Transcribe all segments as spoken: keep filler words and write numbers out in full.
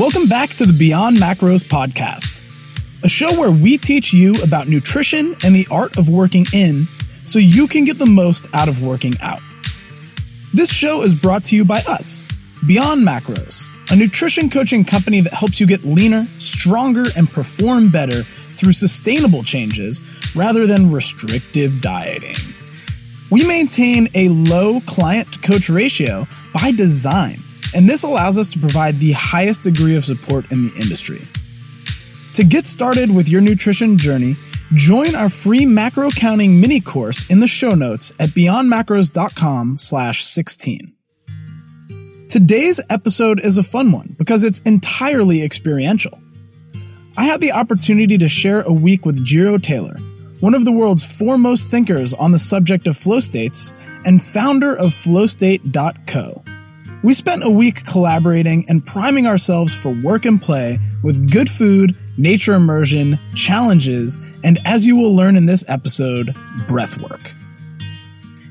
Welcome back to the Beyond Macros podcast, a show where we teach you about nutrition and the art of working in so you can get the most out of working out. This show is brought to you by us, Beyond Macros, a nutrition coaching company that helps you get leaner, stronger, and perform better through sustainable changes rather than restrictive dieting. We maintain a low client-to-coach ratio by design, and this allows us to provide the highest degree of support in the industry. To get started with your nutrition journey, join our free macro counting mini course in the show notes at beyond macros dot com slash sixteen. Today's episode is a fun one because it's entirely experiential. I had the opportunity to share a week with Jiro Taylor, one of the world's foremost thinkers on the subject of flow states and founder of flow state dot co. We spent a week collaborating and priming ourselves for work and play with good food, nature immersion, challenges, and as you will learn in this episode, breathwork.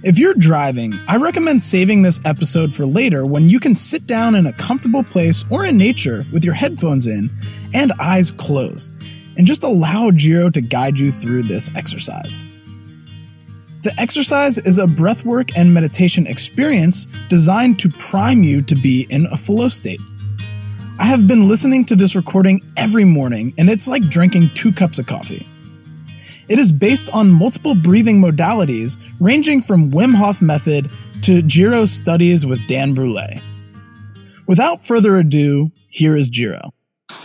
If you're driving, I recommend saving this episode for later when you can sit down in a comfortable place or in nature with your headphones in and eyes closed, and just allow Jiro to guide you through this exercise. The exercise is a breathwork and meditation experience designed to prime you to be in a flow state. I have been listening to this recording every morning, and it's like drinking two cups of coffee. It is based on multiple breathing modalities ranging from Wim Hof method to Jiro's studies with Dan Brûle. Without further ado, here is Jiro.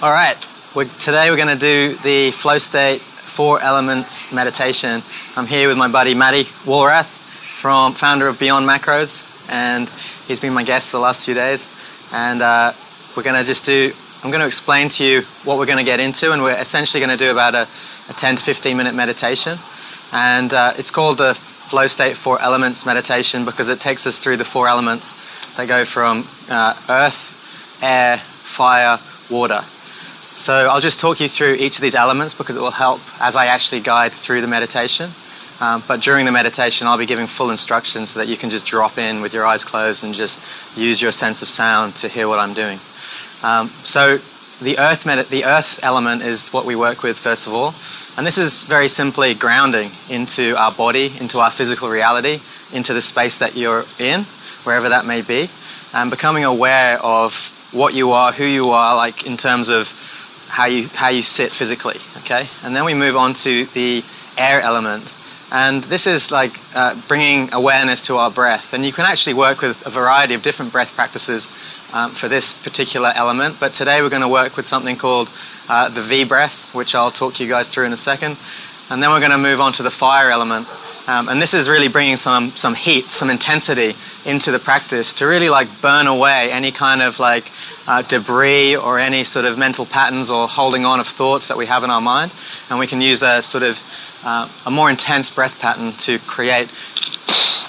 All right, we're, today we're going to do the flow state four elements meditation. I'm here with my buddy Matty Walrath, from founder of Beyond Macros, and he's been my guest for the last few days. And uh, we're going to just do, I'm going to explain to you what we're going to get into, and we're essentially going to do about a, a ten to fifteen minute meditation. And uh, it's called the Flow State Four Elements Meditation because it takes us through the four elements that go from uh, earth, air, fire, water. So I'll just talk you through each of these elements because it will help as I actually guide through the meditation. Um, but during the meditation, I'll be giving full instructions so that you can just drop in with your eyes closed and just use your sense of sound to hear what I'm doing. Um, so the earth med- the earth element is what we work with first of all. And this is very simply grounding into our body, into our physical reality, into the space that you're in, wherever that may be, and becoming aware of what you are, who you are, like in terms of how you how you sit physically, okay? And then we move on to the air element. And this is like uh, bringing awareness to our breath. And you can actually work with a variety of different breath practices um, for this particular element. But today we're going to work with something called uh, the V breath, which I'll talk you guys through in a second. And then we're going to move on to the fire element. Um, and this is really bringing some some heat, some intensity into the practice to really like burn away any kind of like uh, debris or any sort of mental patterns or holding on of thoughts that we have in our mind. And we can use a sort of uh, a more intense breath pattern to create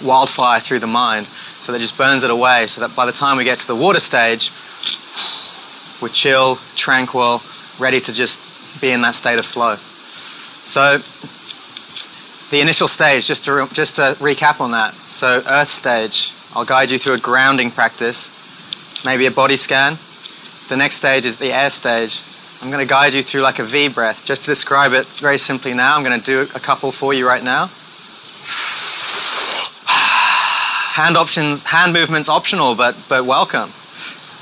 wildfire through the mind. So that just burns it away so that by the time we get to the water stage, we're chill, tranquil, ready to just be in that state of flow. So the initial stage, just to re- just to recap on that. So earth stage, I'll guide you through a grounding practice, maybe a body scan. The next stage is the air stage. I'm going to guide you through like a V breath. Just to describe it very simply now, I'm going to do a couple for you right now. Hand options, hand movements optional, but but welcome.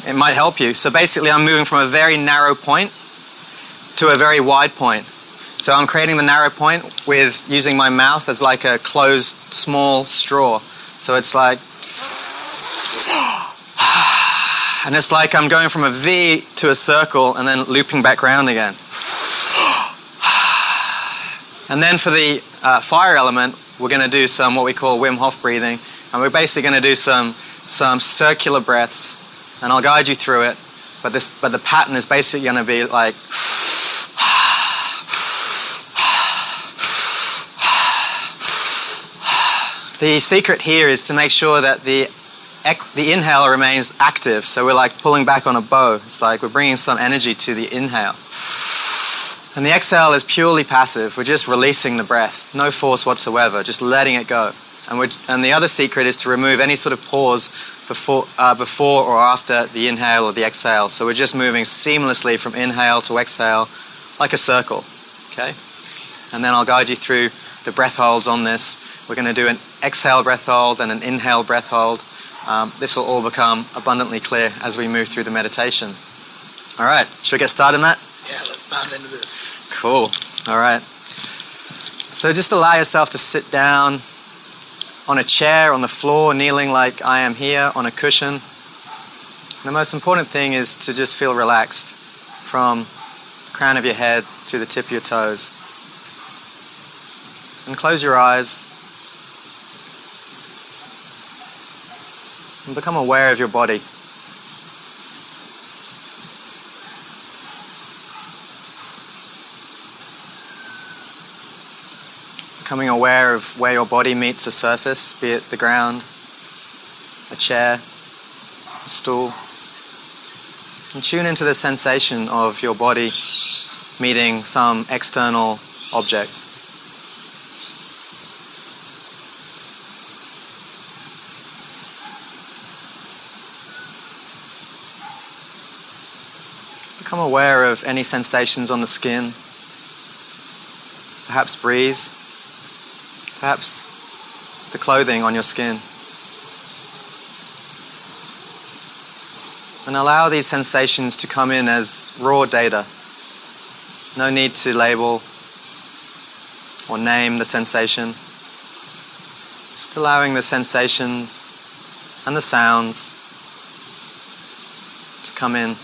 It might help you. So basically I'm moving from a very narrow point to a very wide point. So I'm creating the narrow point with using my mouth as like a closed, small straw. So it's like... And it's like I'm going from a V to a circle and then looping back round again. And then for the uh, fire element, we're going to do some what we call Wim Hof breathing. And we're basically going to do some some circular breaths. And I'll guide you through it. But this, but the pattern is basically going to be like... The secret here is to make sure that the the inhale remains active. So we're like pulling back on a bow. It's like we're bringing some energy to the inhale. And the exhale is purely passive. We're just releasing the breath. No force whatsoever. Just letting it go. And, we're, and the other secret is to remove any sort of pause before, uh, before or after the inhale or the exhale. So we're just moving seamlessly from inhale to exhale like a circle, okay? And then I'll guide you through the breath holds on this. We're going to do an exhale breath hold and an inhale breath hold. Um, this will all become abundantly clear as we move through the meditation. All right, should we get started, Matt? Yeah, let's dive into this. Cool, all right. So just allow yourself to sit down on a chair, on the floor, kneeling like I am here, on a cushion. And the most important thing is to just feel relaxed from the crown of your head to the tip of your toes. And close your eyes. And become aware of your body. Becoming aware of where your body meets a surface, be it the ground, a chair, a stool. And tune into the sensation of your body meeting some external object. Become aware of any sensations on the skin, perhaps breeze, perhaps the clothing on your skin. And allow these sensations to come in as raw data. No need to label or name the sensation. Just allowing the sensations and the sounds to come in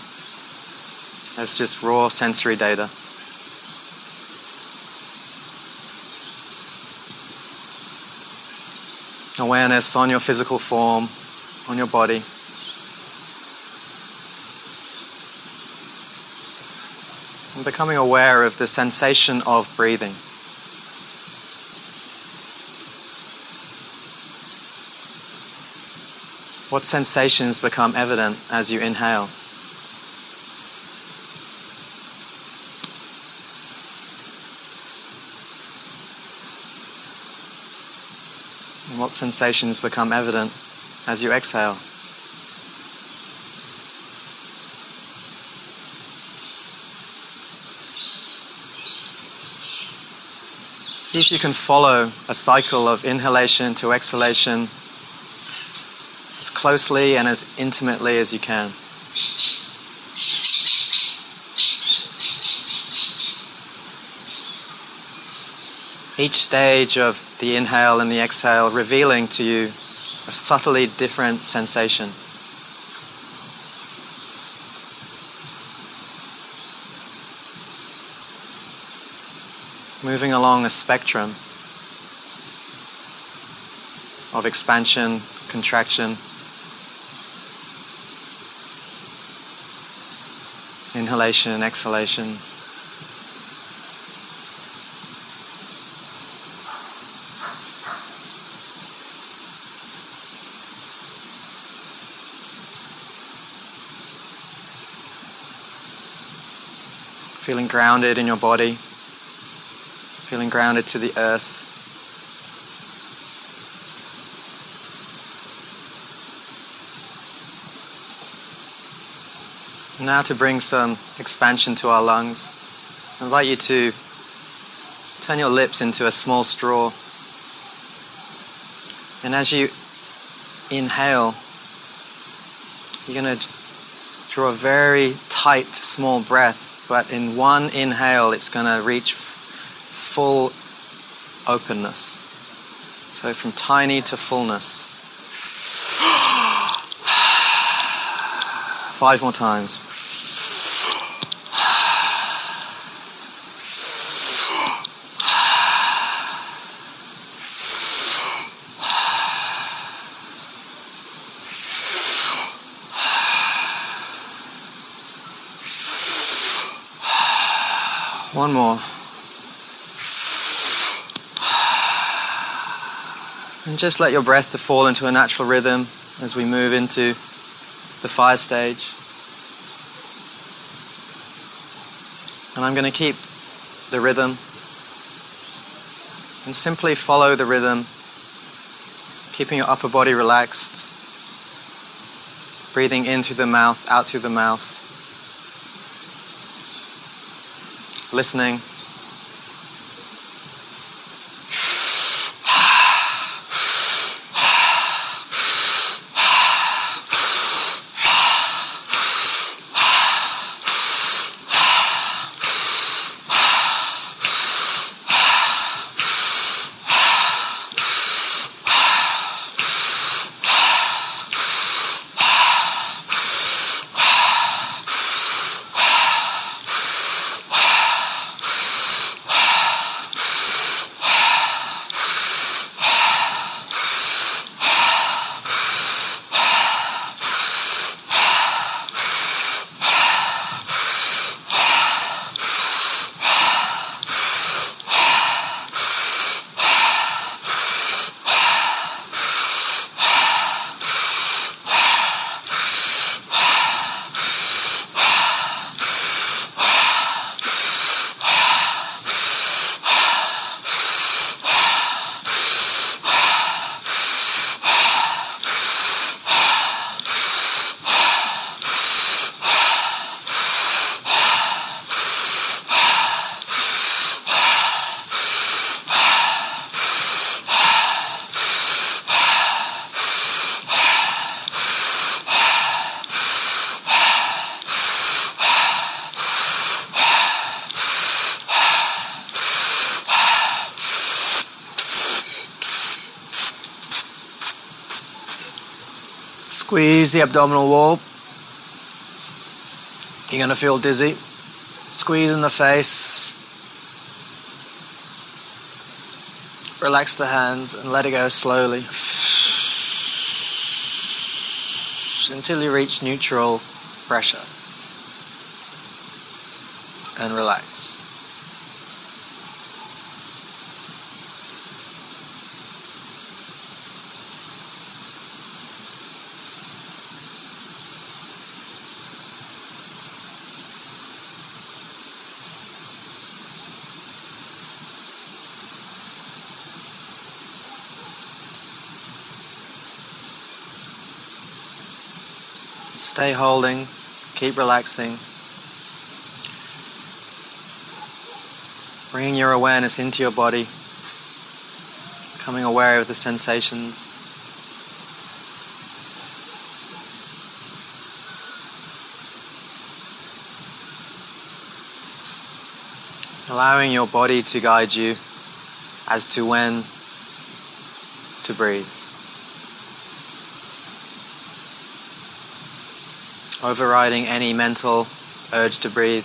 as just raw sensory data. Awareness on your physical form, on your body. And becoming aware of the sensation of breathing. What sensations become evident as you inhale? What sensations become evident as you exhale? See if you can follow a cycle of inhalation to exhalation as closely and as intimately as you can. Each stage of the inhale and the exhale revealing to you a subtly different sensation. Moving along a spectrum of expansion, contraction, inhalation and exhalation. Feeling grounded in your body, feeling grounded to the earth. Now to bring some expansion to our lungs, I invite you to turn your lips into a small straw. And as you inhale, you're going to draw a very tight, small breath. But in one inhale, it's going to reach f- full openness. So from tiny to fullness. Five more times. One more. And just let your breath to fall into a natural rhythm as we move into the fire stage. And I'm going to keep the rhythm and simply follow the rhythm keeping your upper body relaxed. Breathing in through the mouth, out through the mouth. Listening. Squeeze the abdominal wall. You're going to feel dizzy. Squeeze in the face. Relax the hands and let it go slowly until you reach neutral pressure. And relax. Stay holding, keep relaxing. Bringing your awareness into your body, becoming aware of the sensations. Allowing your body to guide you as to when to breathe. Overriding any mental urge to breathe,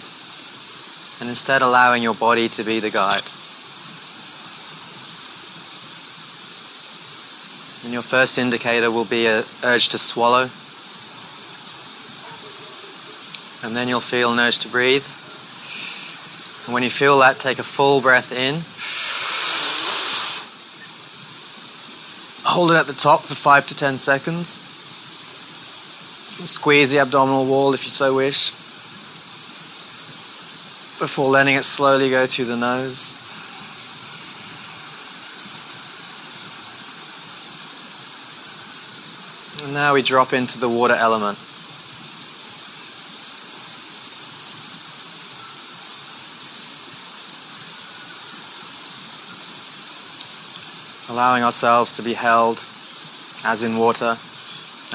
and instead allowing your body to be the guide. And your first indicator will be an urge to swallow, and then you'll feel an urge to breathe. And when you feel that, take a full breath in. Hold it at the top for five to ten seconds. Squeeze the abdominal wall if you so wish, before letting it slowly go through the nose. And now we drop into the water element. Allowing ourselves to be held, as in water,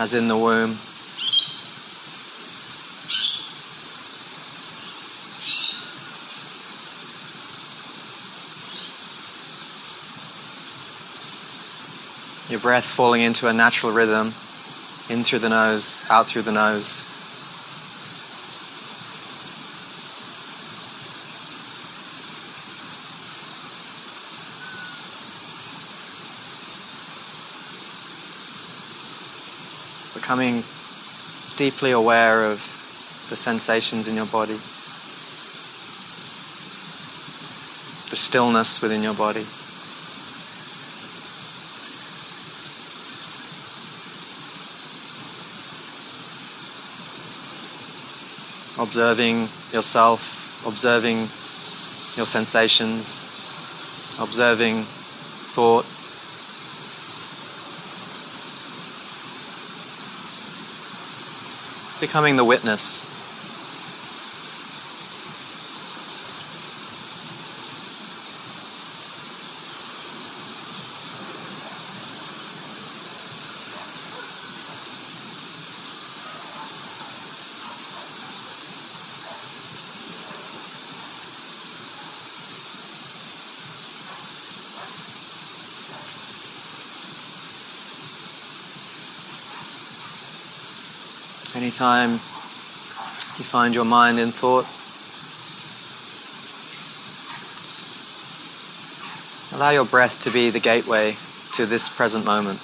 as in the womb. Your breath falling into a natural rhythm, in through the nose, out through the nose. Becoming deeply aware of the sensations in your body, the stillness within your body. Observing yourself, observing your sensations, observing thought, becoming the witness. Anytime you find your mind in thought, allow your breath to be the gateway to this present moment.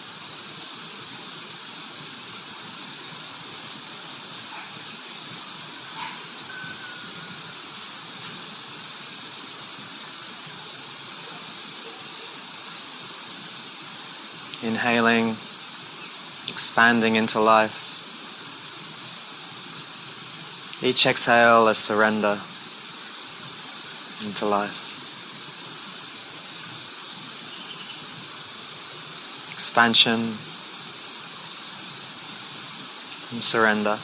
Inhaling, expanding into life. Each exhale, a surrender into life. Expansion and surrender.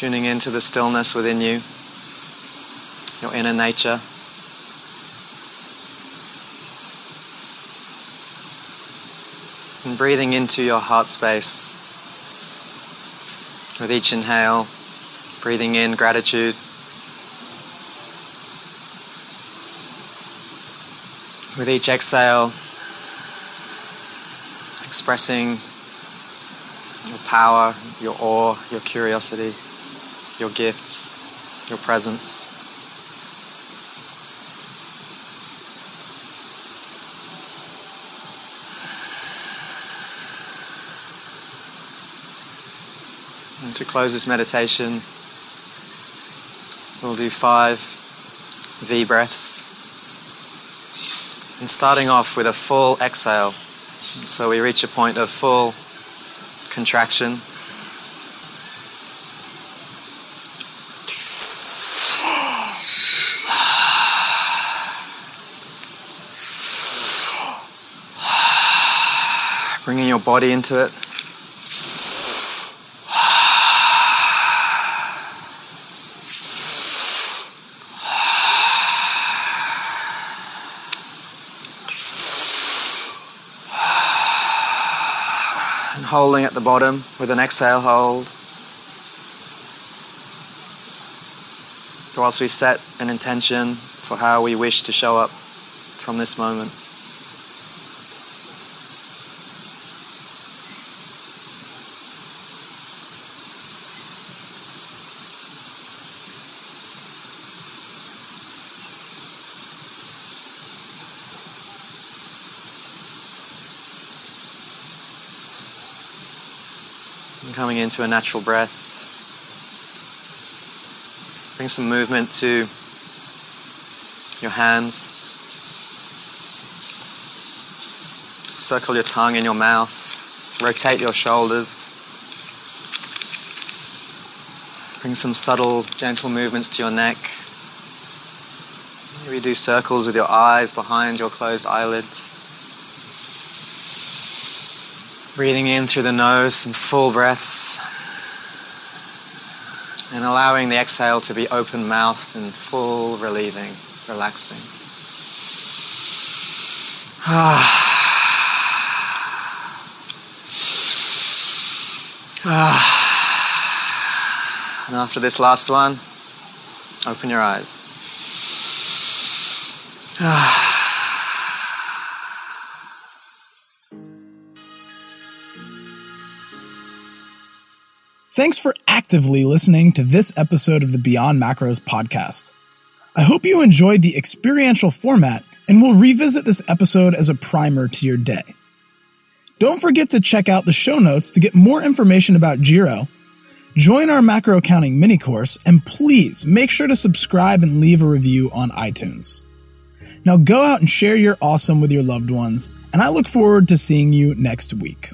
Tuning into the stillness within you, your inner nature. And breathing into your heart space. With each inhale, breathing in gratitude. With each exhale, expressing your power, your awe, your curiosity, your gifts, your presence. And to close this meditation, we'll do five V breaths. And starting off with a full exhale. So we reach a point of full contraction. Bringing your body into it. And holding at the bottom with an exhale hold. Whilst we set an intention for how we wish to show up from this moment. Coming into a natural breath. Bring some movement to your hands. Circle your tongue in your mouth. Rotate your shoulders. Bring some subtle, gentle movements to your neck. Maybe do circles with your eyes behind your closed eyelids. Breathing in through the nose, some full breaths. And allowing the exhale to be open-mouthed and full, relieving, relaxing. And after this last one, open your eyes. Thanks for actively listening to this episode of the Beyond Macros podcast. I hope you enjoyed the experiential format, and we'll revisit this episode as a primer to your day. Don't forget to check out the show notes to get more information about Jiro, join our macro counting mini course, and please make sure to subscribe and leave a review on iTunes. Now go out and share your awesome with your loved ones, and I look forward to seeing you next week.